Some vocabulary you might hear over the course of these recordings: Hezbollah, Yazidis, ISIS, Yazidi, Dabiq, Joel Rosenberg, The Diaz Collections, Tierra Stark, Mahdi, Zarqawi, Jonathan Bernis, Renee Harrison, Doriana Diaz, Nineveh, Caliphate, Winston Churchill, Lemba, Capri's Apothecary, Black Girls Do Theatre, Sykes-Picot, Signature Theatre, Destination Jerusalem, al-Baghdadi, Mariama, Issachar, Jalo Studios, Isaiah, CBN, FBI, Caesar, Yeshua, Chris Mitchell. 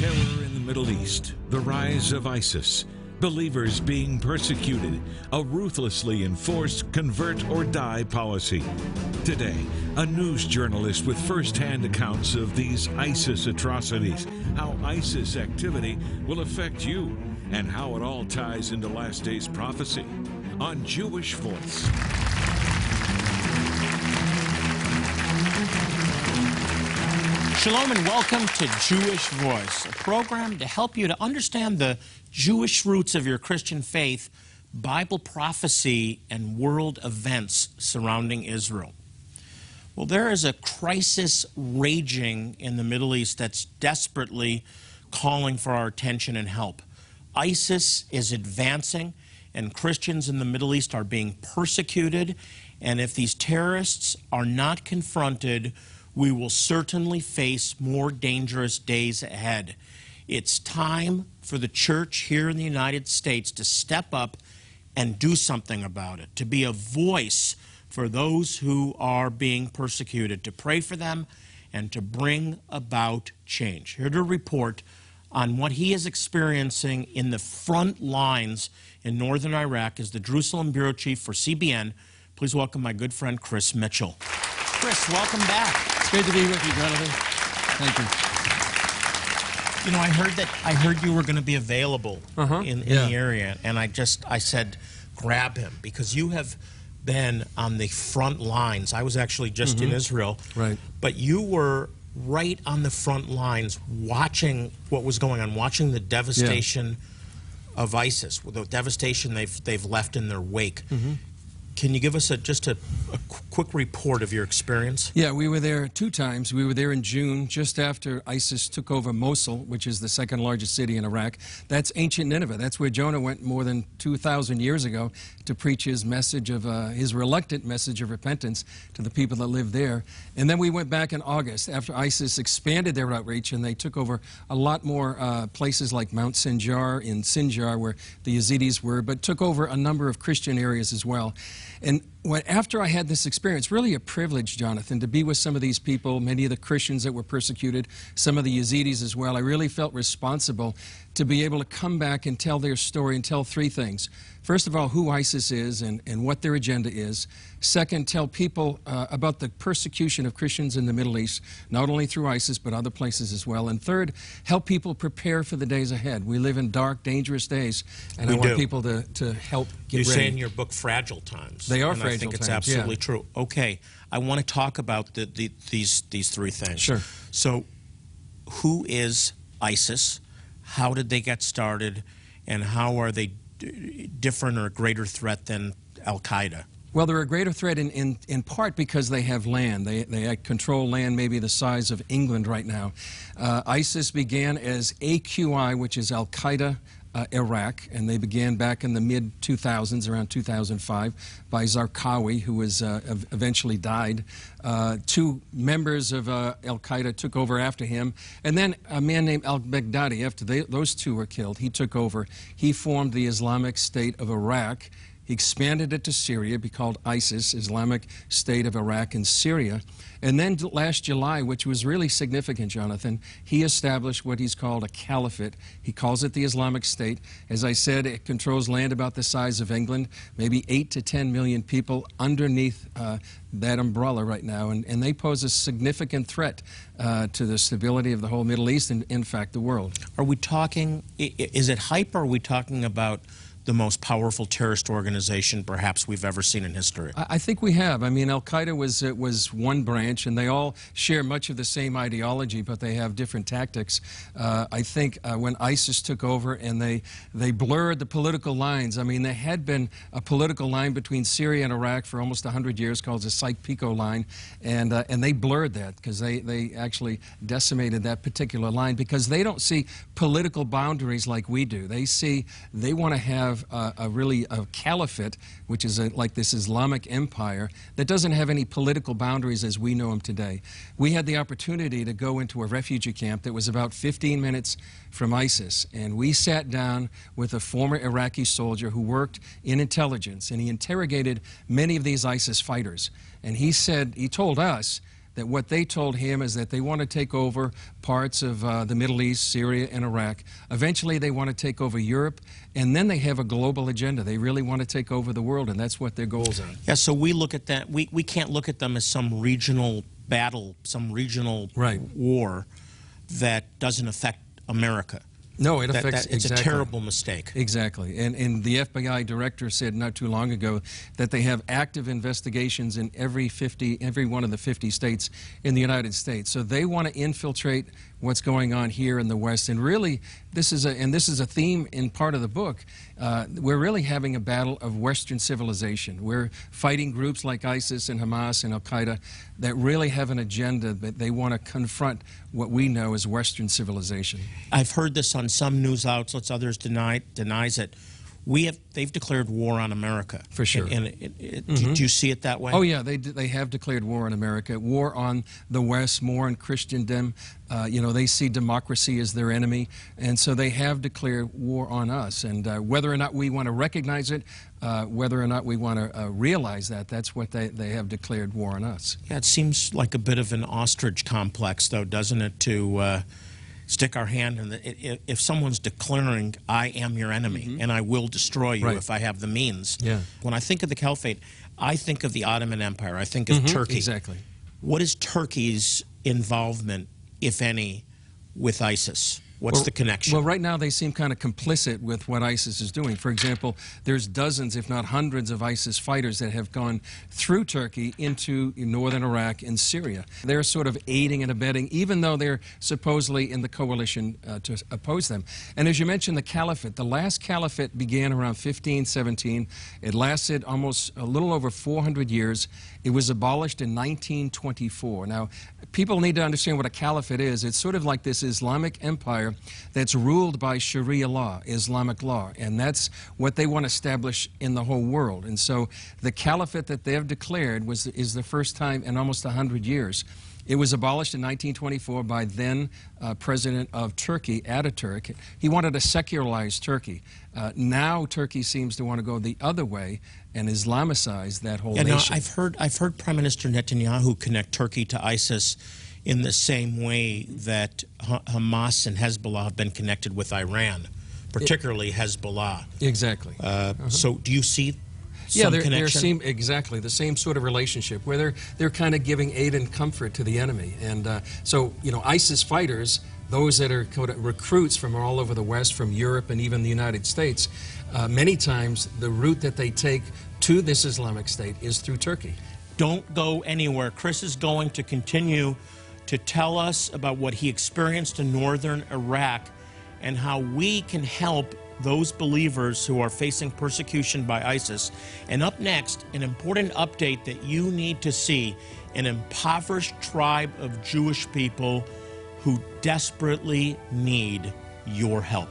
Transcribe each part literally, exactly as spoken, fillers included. Terror in the Middle East, the rise of ISIS, believers being persecuted, a ruthlessly enforced convert or die policy. Today, a news journalist with first-hand accounts of these ISIS atrocities, how ISIS activity will affect you, and how it all ties into last day's prophecy on Jewish Voice. Shalom and welcome to Jewish Voice, a program to help you to understand the Jewish roots of your Christian faith, Bible prophecy, and world events surrounding Israel. Well, there is a crisis raging in the Middle East that's desperately calling for our attention and help. ISIS is advancing, and Christians in the Middle East are being persecuted, and if these terrorists are not confronted, we will certainly face more dangerous days ahead. It's time for the church here in the United States to step up and do something about it, to be a voice for those who are being persecuted, to pray for them, and to bring about change. Here to report on what he is experiencing in the front lines in northern Iraq is the Jerusalem Bureau Chief for C B N. Please welcome my good friend, Chris Mitchell. Chris, welcome back. It's great to be with you, Jonathan. Thank you. You know, I heard that I heard you were going to be available uh-huh. in, in yeah. the area, and I just I said, grab him, because you have been on the front lines. I was actually just mm-hmm. in Israel, right? But you were right on the front lines, watching what was going on, watching the devastation yeah. of ISIS, the devastation they've they've left in their wake. Mm-hmm. Can you give us a, just a, a quick report of your experience? Yeah, we were there two times. We were there in June, just after ISIS took over Mosul, which is the second largest city in Iraq. That's ancient Nineveh. That's where Jonah went more than two thousand years ago to preach his message of, uh, his reluctant message of repentance to the people that live there. And then we went back in August after ISIS expanded their outreach, and they took over a lot more uh, places like Mount Sinjar in Sinjar, where the Yazidis were, but took over a number of Christian areas as well. And when, after I had this experience, really a privilege, Jonathan, to be with some of these people, many of the Christians that were persecuted, some of the Yazidis as well, I really felt responsible to be able to come back and tell their story and tell three things. First of all, who ISIS is and, and what their agenda is. Second, tell people uh, about the persecution of Christians in the Middle East, not only through ISIS, but other places as well. And third, help people prepare for the days ahead. We live in dark, dangerous days, and we I do. want people to, to help get you ready. You say in your book, fragile times. They are fragile times. I think it's times, absolutely yeah. true. Okay, I want to talk about the, the, these, these three things. Sure. So, who is ISIS? How did they get started? And how are they different or a greater threat than Al-Qaeda? Well, they're a greater threat in, in, in part because they have land. They, they control land maybe the size of England right now. Uh, ISIS began as A Q I, which is Al-Qaeda uh, Iraq, and they began back in the mid two thousands, around two thousand five, by Zarqawi, who was, uh, eventually died. Uh, two members of uh, Al-Qaeda took over after him, and then a man named al-Baghdadi, after they, those two were killed, he took over. He formed the Islamic State of Iraq. He expanded it to Syria, be called ISIS, Islamic State of Iraq and Syria. And then last July, which was really significant, Jonathan, he established what he's called a caliphate. He calls it the Islamic State. As I said, it controls land about the size of England, maybe eight to ten million people underneath uh, that umbrella right now. And, and they pose a significant threat uh, to the stability of the whole Middle East and, in fact, the world. Are we talking, is it hype or are we talking about the most powerful terrorist organization perhaps we've ever seen in history? I think we have. I mean, Al-Qaeda was, uh, was one branch, and they all share much of the same ideology, but they have different tactics. Uh, I think uh, when ISIS took over and they, they blurred the political lines, I mean, there had been a political line between Syria and Iraq for almost one hundred years called the Sykes-Picot line, and, uh, and they blurred that because they, they actually decimated that particular line because they don't see political boundaries like we do. They see they want to have A, a really a caliphate, which is a, like this Islamic empire that doesn't have any political boundaries as we know them today. We had the opportunity to go into a refugee camp that was about fifteen minutes from ISIS, and we sat down with a former Iraqi soldier who worked in intelligence, and he interrogated many of these ISIS fighters. And he said, he told us that what they told him is that they want to take over parts of uh, the Middle East, Syria, and Iraq. Eventually, they want to take over Europe, and then they have a global agenda. They really want to take over the world, and that's what their goals are. Yeah, so we look at that. We, we can't look at them as some regional battle, some regional right. war that doesn't affect America. No, it affects... That, that, it's exactly. a terrible mistake. Exactly. And, and the F B I director said not too long ago that they have active investigations in every fifty, every one of the fifty states in the United States. So they want to infiltrate what's going on here in the West. And really, this is a, and this is a theme in part of the book, uh, we're really having a battle of Western civilization. We're fighting groups like ISIS and Hamas and Al-Qaeda that really have an agenda that they want to confront what we know as Western civilization. I've heard this on some news outlets, others deny, denies it. We have, they've declared war on America. For sure. And, and it, it, mm-hmm. do you see it that way? Oh, yeah, they, they have declared war on America, war on the West, more on Christendom. Uh, you know, they see democracy as their enemy, and so they have declared war on us. And uh, whether or not we want to recognize it, uh, whether or not we want to uh, realize that, that's what they, they have declared war on us. Yeah, it seems like a bit of an ostrich complex, though, doesn't it, to... Uh stick our hand in the, if someone's declaring, I am your enemy, mm-hmm. and I will destroy you right. if I have the means. Yeah. When I think of the Caliphate, I think of the Ottoman Empire. I think of mm-hmm. Turkey. Exactly. What is Turkey's involvement, if any, with ISIS? What's well, the connection? Well, right now they seem kind of complicit with what ISIS is doing. For example, there's dozens, if not hundreds, of ISIS fighters that have gone through Turkey into northern Iraq and Syria. They're sort of aiding and abetting, even though they're supposedly in the coalition uh, to oppose them. And as you mentioned, the Caliphate. The last Caliphate began around fifteen seventeen. It lasted almost a little over four hundred years. It was abolished in nineteen twenty-four. Now, people need to understand what a Caliphate is. It's sort of like this Islamic empire that's ruled by Sharia law, Islamic law, and that's what they want to establish in the whole world. And so the caliphate that they have declared was, is the first time in almost one hundred years. It was abolished in nineteen twenty-four by then uh, president of Turkey, Ataturk. He wanted to secularize Turkey. Uh, now Turkey seems to want to go the other way and Islamicize that whole yeah, nation. No, I've heard, I've heard Prime Minister Netanyahu connect Turkey to ISIS in the same way that Hamas and Hezbollah have been connected with Iran, particularly Hezbollah. Exactly. Uh, uh-huh. So do you see some yeah, they're, connection? Yeah, there seem exactly the same sort of relationship where they're, they're kind of giving aid and comfort to the enemy. And uh, so, you know, ISIS fighters, those that are recruits from all over the West, from Europe and even the United States, uh, many times the route that they take to this Islamic State is through Turkey. Don't go anywhere. Chris is going to continue to tell us about what he experienced in northern Iraq and how we can help those believers who are facing persecution by ISIS. And up next, an important update that you need to see, an impoverished tribe of Jewish people who desperately need your help.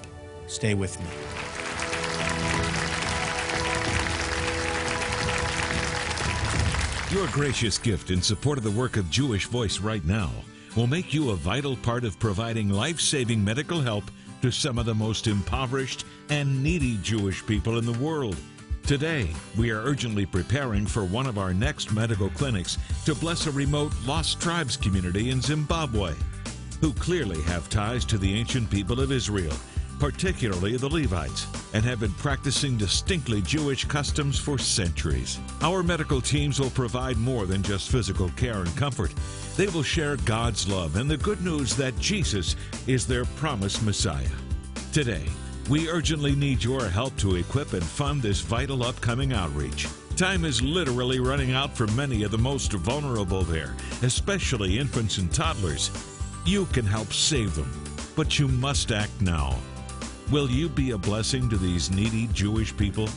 Stay with me. Your gracious gift in support of the work of Jewish Voice right now will make you a vital part of providing life-saving medical help to some of the most impoverished and needy Jewish people in the world. Today, we are urgently preparing for one of our next medical clinics to bless a remote Lost Tribes community in Zimbabwe, who clearly have ties to the ancient people of Israel, particularly the Levites, and have been practicing distinctly Jewish customs for centuries. Our medical teams will provide more than just physical care and comfort. They will share God's love and the good news that Jesus is their promised Messiah. Today, we urgently need your help to equip and fund this vital upcoming outreach. Time is literally running out for many of the most vulnerable there, especially infants and toddlers. You can help save them, but you must act now. Will you be a blessing to these needy Jewish people?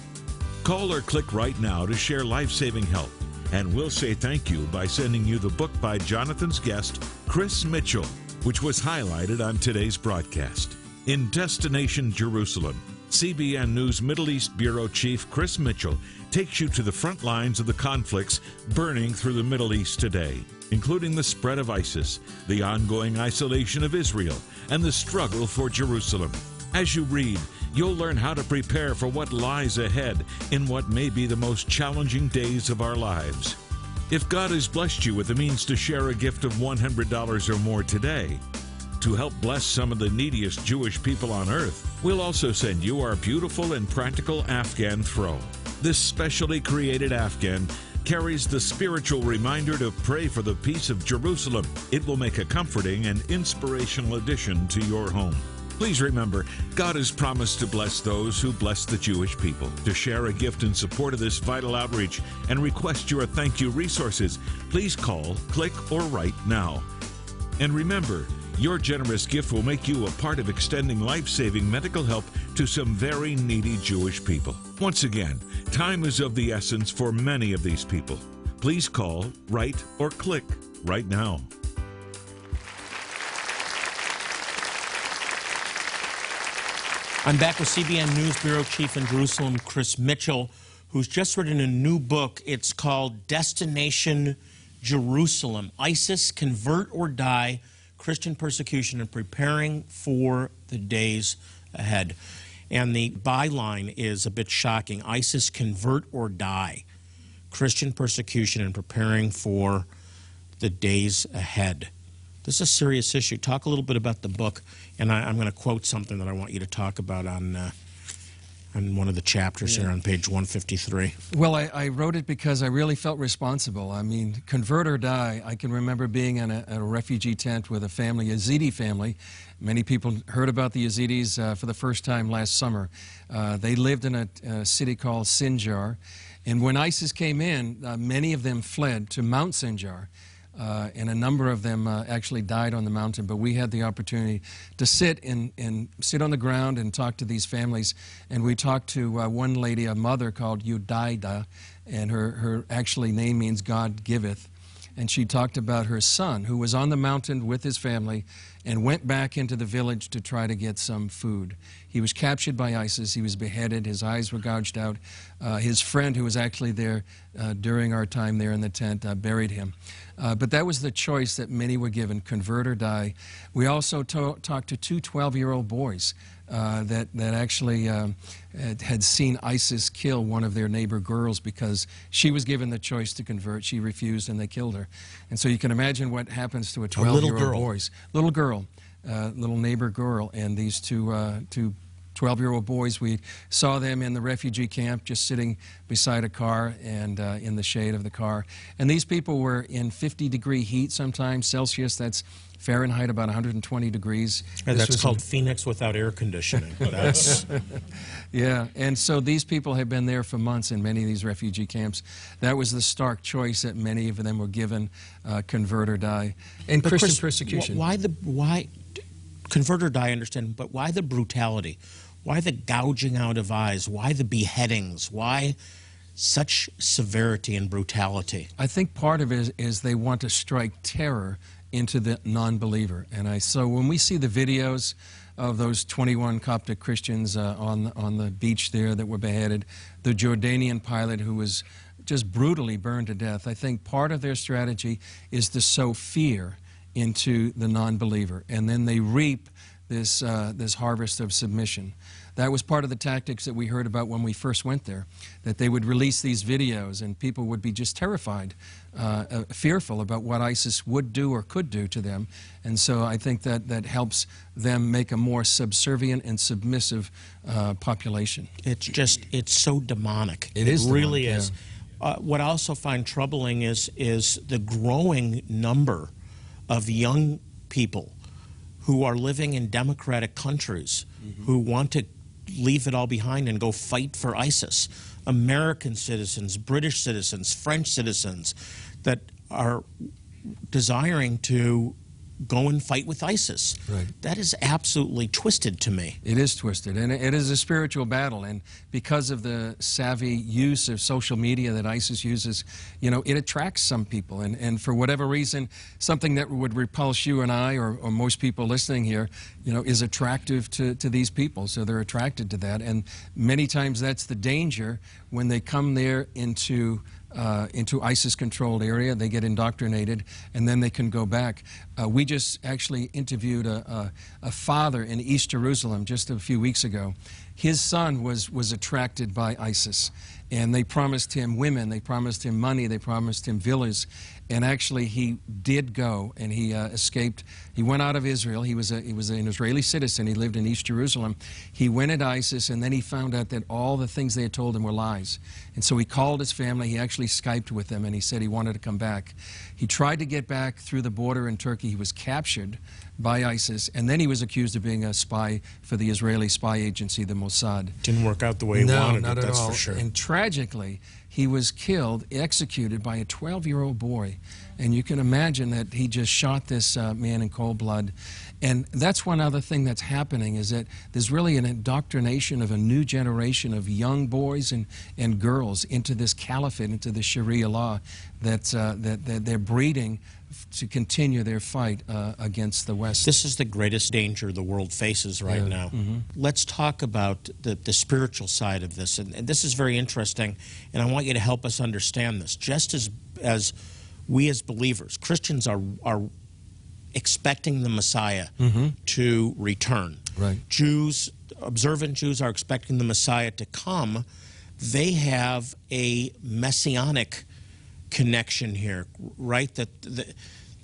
Call or click right now to share life-saving help, and we'll say thank you by sending you the book by Jonathan's guest, Chris Mitchell, which was highlighted on today's broadcast. In Destination Jerusalem, C B N News Middle East Bureau Chief Chris Mitchell takes you to the front lines of the conflicts burning through the Middle East today, including the spread of ISIS, the ongoing isolation of Israel, and the struggle for Jerusalem. As you read, you'll learn how to prepare for what lies ahead in what may be the most challenging days of our lives. If God has blessed you with the means to share a gift of one hundred dollars or more today, to help bless some of the neediest Jewish people on earth, we'll also send you our beautiful and practical Afghan throw. This specially created Afghan carries the spiritual reminder to pray for the peace of Jerusalem. It will make a comforting and inspirational addition to your home. Please remember, God has promised to bless those who bless the Jewish people. To share a gift in support of this vital outreach and request your thank you resources, please call, click, or write now. And remember, your generous gift will make you a part of extending life-saving medical help to some very needy Jewish people. Once again, time is of the essence for many of these people. Please call, write, or click right now. I'm back with C B N News Bureau Chief in Jerusalem, Chris Mitchell, who's just written a new book. It's called Destination Jerusalem, ISIS, Convert or Die, Christian Persecution, and Preparing for the Days Ahead. And the byline is a bit shocking. ISIS, Convert or Die, Christian Persecution, and Preparing for the Days Ahead. This is a serious issue. Talk a little bit about the book, and I, I'm going to quote something that I want you to talk about on uh, on one of the chapters yeah. here on page one fifty-three. Well, I, I wrote it because I really felt responsible. I mean, convert or die. I can remember being in a, a refugee tent with a family, Yazidi family. Many people heard about the Yazidis uh, for the first time last summer. Uh, they lived in a, a city called Sinjar, and when ISIS came in, uh, many of them fled to Mount Sinjar. Uh, and a number of them uh, actually died on the mountain, but we had the opportunity to sit and, and sit on the ground and talk to these families. And we talked to uh, one lady, a mother called Yudaida, and her, her actually name means God giveth. And she talked about her son, who was on the mountain with his family and went back into the village to try to get some food. He was captured by ISIS. He was beheaded. His eyes were gouged out. Uh, his friend, who was actually there uh, during our time there in the tent, uh, buried him. Uh, but that was the choice that many were given, convert or die. We also to talked to two twelve-year-old boys uh, that, that actually um, had, had seen ISIS kill one of their neighbor girls because she was given the choice to convert. She refused, and they killed her. And so you can imagine what happens to a twelve-year-old boys. Little girl. Uh, little neighbor girl, and these two uh, two twelve-year-old boys. We saw them in the refugee camp, just sitting beside a car and uh, in the shade of the car. And these people were in fifty-degree heat sometimes, Celsius. That's Fahrenheit, about one hundred twenty degrees. And that's called Phoenix without air conditioning. That's... yeah, and so these people had been there for months in many of these refugee camps. That was the stark choice that many of them were given, uh, convert or die. And but Christian Chris, persecution. Why the... why? Convert or die, I understand, but why the brutality? Why the gouging out of eyes? Why the beheadings? Why such severity and brutality? I think part of it is, is they want to strike terror into the non-believer. And I so when we see the videos of those twenty-one Coptic Christians uh, on, on the beach there that were beheaded, the Jordanian pilot who was just brutally burned to death, I think part of their strategy is to sow fear into the non-believer, and then they reap this, uh, this harvest of submission. That was part of the tactics that we heard about when we first went there, that they would release these videos and people would be just terrified, uh, uh, fearful about what ISIS would do or could do to them. And so I think that that helps them make a more subservient and submissive uh, population. It's just, it's so demonic. It, it is really demonic, is. Yeah. Uh, what I also find troubling is, is the growing number of young people who are living in democratic countries mm-hmm. who want to leave it all behind and go fight for ISIS. American citizens, British citizens, French citizens that are desiring to go and fight with ISIS. Right. That is absolutely twisted to me. It is twisted, and it is a spiritual battle, and because of the savvy use of social media that ISIS uses, you know, it attracts some people, and, and for whatever reason, something that would repulse you and I, or, or most people listening here, you know, is attractive to, to these people, so they're attracted to that, and many times that's the danger when they come there into Uh, into ISIS-controlled area. They get indoctrinated, and then they can go back. Uh, we just actually interviewed a, a, a father in East Jerusalem just a few weeks ago. His son was, was attracted by ISIS, And they promised him women, they promised him money, they promised him villas. And actually he did go, and he uh, escaped. He went out of Israel. He was, a, he was an Israeli citizen. He lived in East Jerusalem. He went at ISIS, and then he found out that all the things they had told him were lies. And so he called his family. He actually Skyped with them, and he said he wanted to come back. He tried to get back through the border in Turkey. He was captured by ISIS, and then he was accused of being a spy for the Israeli spy agency, the Mossad. Didn't work out the way he no, wanted not it, at that's all. for sure. And tragically, he was killed, executed by a twelve-year-old boy. And you can imagine that he just shot this uh, man in cold blood. And that's one other thing that's happening, is that there's really an indoctrination of a new generation of young boys and, and girls into this caliphate, into the Sharia law, that, uh, that, that they're breeding to continue their fight uh, against the West. This is the greatest danger the world faces right yeah. now. Mm-hmm. Let's talk about the, the spiritual side of this. And, and this is very interesting, and I want you to help us understand this. Just as, as we as believers, Christians, are, are expecting the Messiah mm-hmm. to return. Right. Jews, observant Jews, are expecting the Messiah to come. They have a messianic connection here, right? That the,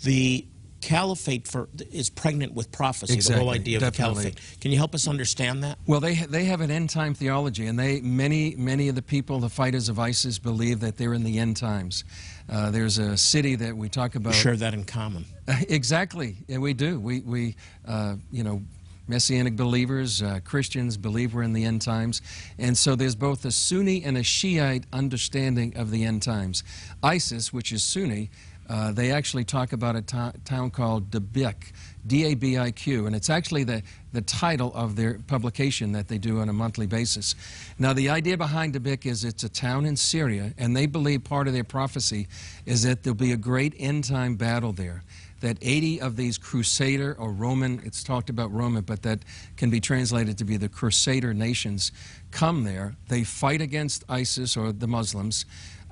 the caliphate for, is pregnant with prophecy, exactly, the whole idea definitely. of the caliphate. Can you help us understand that? Well, they, they have an end-time theology, and they many, many of the people, the fighters of ISIS, believe that they're in the end times. Uh, there's a city that we talk about. We share that in common. Exactly, and we do. We, we uh, you know, Messianic believers, uh, Christians, believe we're in the end times. And so there's both a Sunni and a Shiite understanding of the end times. ISIS, which is Sunni, uh, they actually talk about a to town called Dabiq, D A B I Q, and it's actually the, the title of their publication that they do on a monthly basis. Now, the idea behind Dabiq is it's a town in Syria, and they believe part of their prophecy is that there'll be a great end-time battle there, that eighty of these Crusader or Roman, it's talked about Roman, but that can be translated to be the Crusader nations, come there. They fight against ISIS or the Muslims.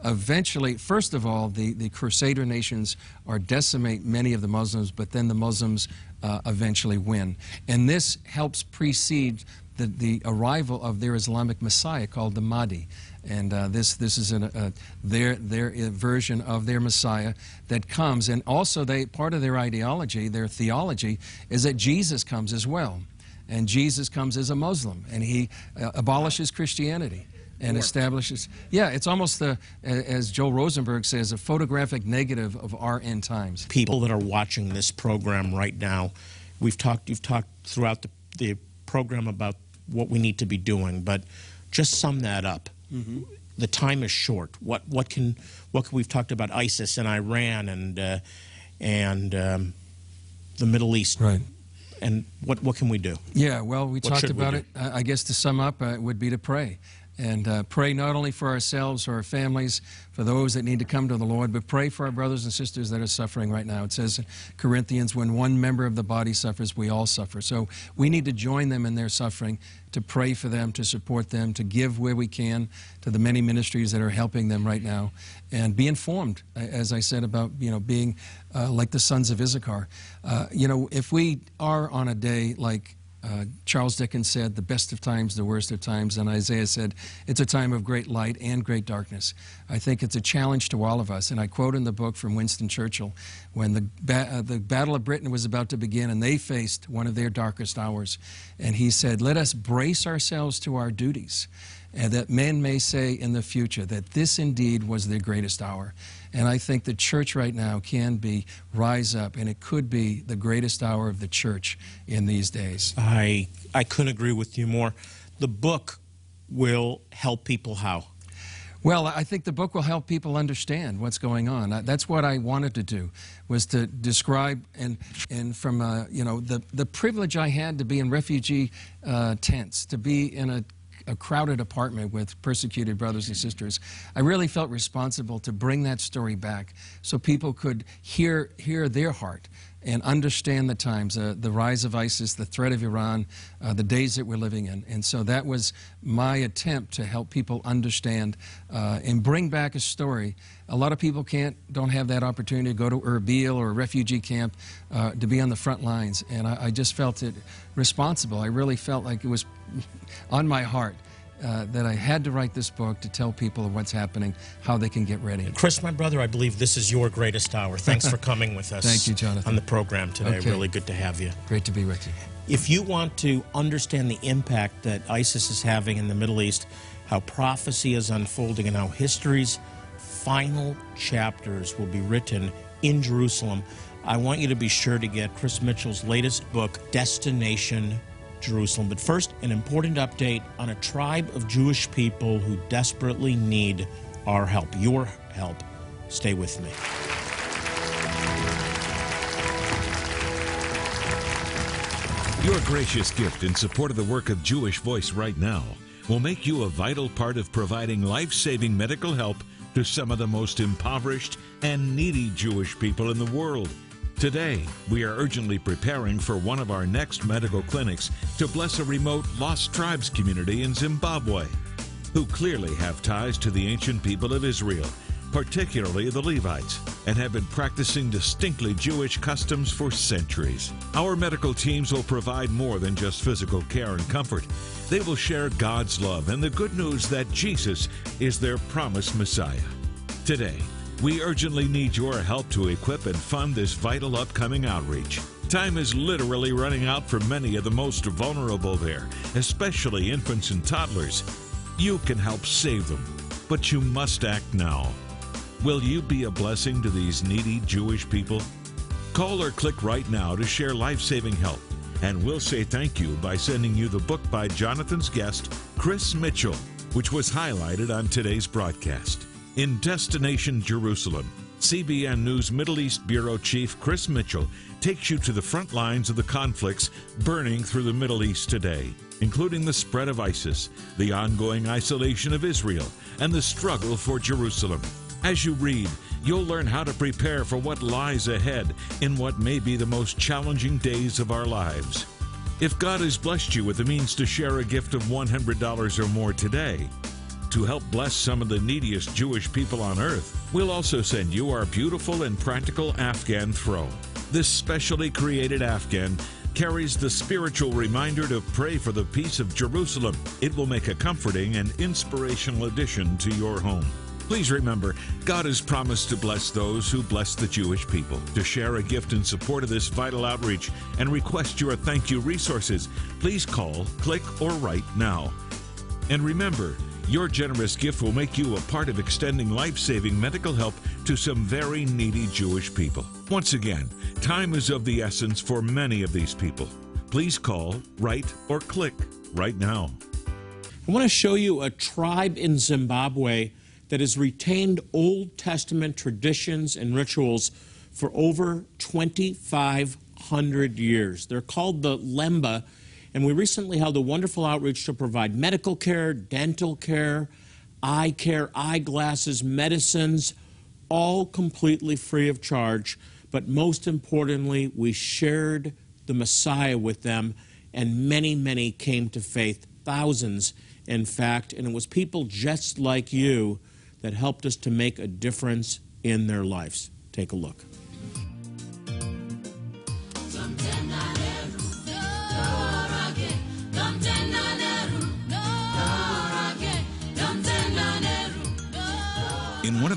Eventually, first of all, the, the Crusader nations are decimate many of the Muslims, but then the Muslims uh, eventually win. And this helps precede the, the arrival of their Islamic Messiah called the Mahdi. And uh, this this is an, uh, their their version of their Messiah that comes, and also they part of their ideology, their theology, is that Jesus comes as well, and Jesus comes as a Muslim, and he uh, abolishes Christianity and establishes. Yeah, it's almost the, as Joel Rosenberg says, a photographic negative of our end times. People that are watching this program right now, we've talked you've talked throughout the the program about what we need to be doing, but just sum that up. Mm-hmm. The time is short. What what can what can, we've talked about ISIS and Iran and uh, and um, the Middle East. Right. And what what can we do? Yeah. Well, we what talked about we it. I guess to sum up, uh, would be to pray. And uh, pray not only for ourselves or our families, for those that need to come to the Lord, but pray for our brothers and sisters that are suffering right now. It says in Corinthians, when one member of the body suffers, we all suffer. So we need to join them in their suffering, to pray for them, to support them, to give where we can to the many ministries that are helping them right now, and be informed, as I said, about, you know, being uh, like the sons of Issachar. Uh, you know, if we are on a day like Uh, Charles Dickens said, the best of times, the worst of times, and Isaiah said, it's a time of great light and great darkness. I think it's a challenge to all of us, and I quote in the book from Winston Churchill, when the, ba uh, the Battle of Britain was about to begin, and they faced one of their darkest hours, and he said, let us brace ourselves to our duties, and that men may say in the future that this indeed was their greatest hour. And I think the church right now can be rise up, and it could be the greatest hour of the church in these days. I, I couldn't agree with you more. The book will help people how? Well, I think the book will help people understand what's going on. That's what I wanted to do, was to describe, and, and from, uh, you know, the, the privilege I had to be in refugee uh, tents, to be in a a crowded apartment with persecuted brothers and sisters. I really felt responsible to bring that story back so people could hear, hear their heart and understand the times, uh, the rise of ISIS, the threat of Iran, uh, the days that we're living in. And so that was my attempt to help people understand uh, and bring back a story. A lot of people can't, don't have that opportunity to go to Erbil or a refugee camp, uh, to be on the front lines. And I, I just felt it responsible. I really felt like it was on my heart uh, that I had to write this book to tell people what's happening, how they can get ready. Chris, my brother, I believe this is your greatest hour. Thanks for coming with us. Thank you, Jonathan. On the program today. Okay. Really good to have you. Great to be with you. If you want to understand the impact that ISIS is having in the Middle East, how prophecy is unfolding, and how history's final chapters will be written in Jerusalem, I want you to be sure to get Chris Mitchell's latest book, Destination Jerusalem. But first, an important update on a tribe of Jewish people who desperately need our help, your help. Stay with me. Your gracious gift in support of the work of Jewish Voice right now will make you a vital part of providing life-saving medical help to some of the most impoverished and needy Jewish people in the world. Today, we are urgently preparing for one of our next medical clinics to bless a remote Lost Tribes community in Zimbabwe, who clearly have ties to the ancient people of Israel, particularly the Levites, and have been practicing distinctly Jewish customs for centuries. Our medical teams will provide more than just physical care and comfort. They will share God's love and the good news that Jesus is their promised Messiah. Today, we urgently need your help to equip and fund this vital upcoming outreach. Time is literally running out for many of the most vulnerable there, especially infants and toddlers. You can help save them, but you must act now. Will you be a blessing to these needy Jewish people? Call or click right now to share life-saving help, and we'll say thank you by sending you the book by Jonathan's guest, Chris Mitchell, which was highlighted on today's broadcast. In Destination Jerusalem, C B N News Middle East Bureau Chief Chris Mitchell takes you to the front lines of the conflicts burning through the Middle East today, including the spread of ISIS, the ongoing isolation of Israel, and the struggle for Jerusalem. As you read, you'll learn how to prepare for what lies ahead in what may be the most challenging days of our lives. If God has blessed you with the means to share a gift of one hundred dollars or more today, to help bless some of the neediest Jewish people on earth, we'll also send you our beautiful and practical Afghan throw. This specially created Afghan carries the spiritual reminder to pray for the peace of Jerusalem. It will make a comforting and inspirational addition to your home. Please remember, God has promised to bless those who bless the Jewish people. To share a gift in support of this vital outreach and request your thank you resources, please call, click, or write now. And remember, your generous gift will make you a part of extending life-saving medical help to some very needy Jewish people. Once again, time is of the essence for many of these people. Please call, write, or click right now. I want to show you a tribe in Zimbabwe that has retained Old Testament traditions and rituals for over twenty-five hundred years. They're called the Lemba. And we recently held a wonderful outreach to provide medical care, dental care, eye care, eyeglasses, medicines, all completely free of charge. But most importantly, we shared the Messiah with them, and many, many came to faith, thousands, in fact. And it was people just like you that helped us to make a difference in their lives. Take a look. In one of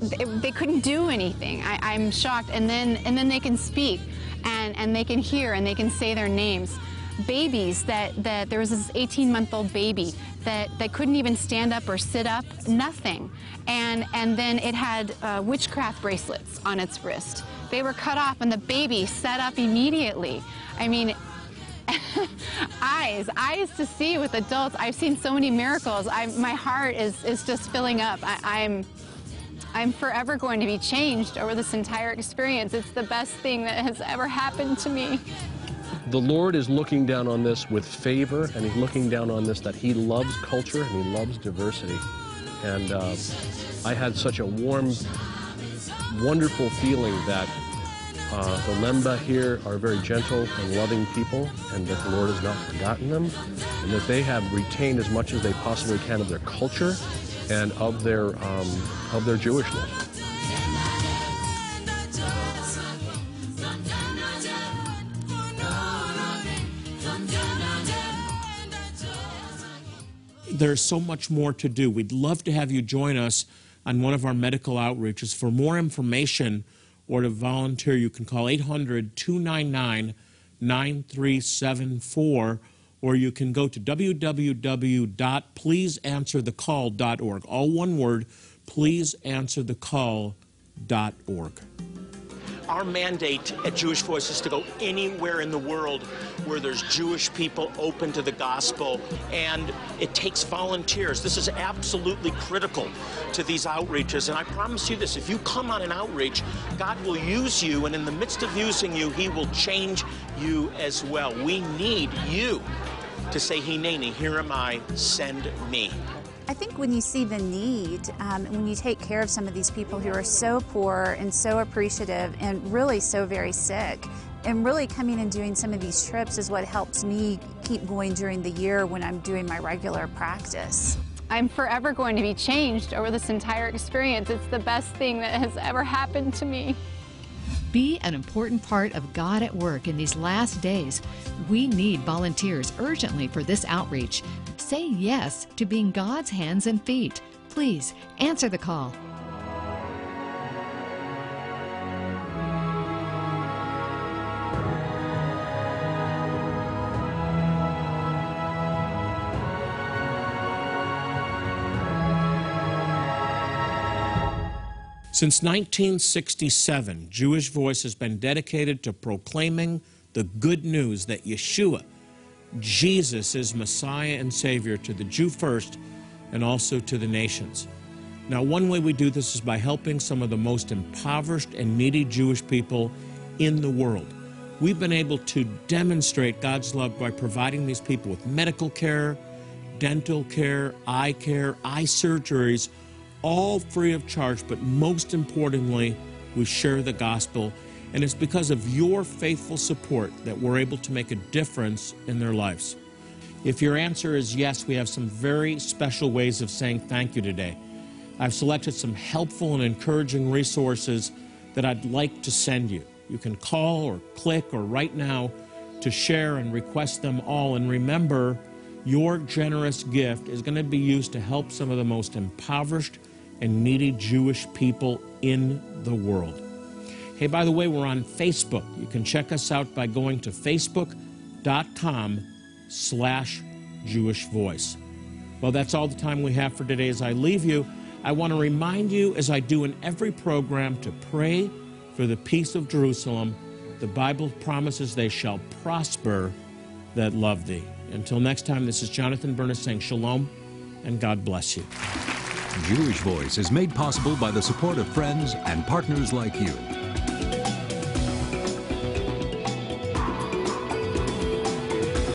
they, they couldn't do anything. I, I'm shocked. And then, and then they can speak, and, and they can hear, and they can say their names. Babies that, that there was this eighteen-month-old baby that, that couldn't even stand up or sit up, nothing. And, and then it had uh, witchcraft bracelets on its wrist. They were cut off, and the baby sat up immediately. I mean, eyes, eyes to see with adults. I've seen so many miracles. I, my heart is, is just filling up. I, I'm, I'm forever going to be changed over this entire experience. It's the best thing that has ever happened to me. The Lord is looking down on this with favor, and he's looking down on this that he loves culture and he loves diversity. And uh, I had such a warm, wonderful feeling that uh, the Lemba here are very gentle and loving people, and that the Lord has not forgotten them, and that they have retained as much as they possibly can of their culture and of their, um, of their Jewishness. There's so much more to do. We'd love to have you join us on one of our medical outreaches. For more information or to volunteer, you can call eight hundred, two nine nine, nine three seven four, or you can go to w w w dot please answer the call dot org. All one word, please answer the call dot org. Our mandate at Jewish Voice is to go anywhere in the world where there's Jewish people open to the gospel, and it takes volunteers. This is absolutely critical to these outreaches, and I promise you this, if you come on an outreach, God will use you, and in the midst of using you, he will change you as well. We need you to say, Hineni, here am I, send me. I think when you see the need, um, when you take care of some of these people who are so poor and so appreciative and really so very sick, and really coming and doing some of these trips is what helps me keep going during the year when I'm doing my regular practice. I'm forever going to be changed over this entire experience. It's the best thing that has ever happened to me. Be an important part of God at work in these last days. We need volunteers urgently for this outreach. Say yes to being God's hands and feet. Please answer the call. Since nineteen sixty-seven, Jewish Voice has been dedicated to proclaiming the good news that Yeshua, Jesus, is Messiah and Savior to the Jew first and also to the nations. Now, one way we do this is by helping some of the most impoverished and needy Jewish people in the world. We've been able to demonstrate God's love by providing these people with medical care, dental care, eye care, eye surgeries, all free of charge, but most importantly, we share the gospel. And it's because of your faithful support that we're able to make a difference in their lives. If your answer is yes, we have some very special ways of saying thank you today. I've selected some helpful and encouraging resources that I'd like to send you. You can call or click or write now to share and request them all. And remember, your generous gift is going to be used to help some of the most impoverished and needy Jewish people in the world. Hey, by the way, we're on Facebook. You can check us out by going to facebook dot com slash Jewish Voice. Well, that's all the time we have for today. As I leave you, I want to remind you, as I do in every program, to pray for the peace of Jerusalem. The Bible promises they shall prosper that love thee. Until next time, this is Jonathan Bernis saying shalom, and God bless you. Jewish Voice is made possible by the support of friends and partners like you.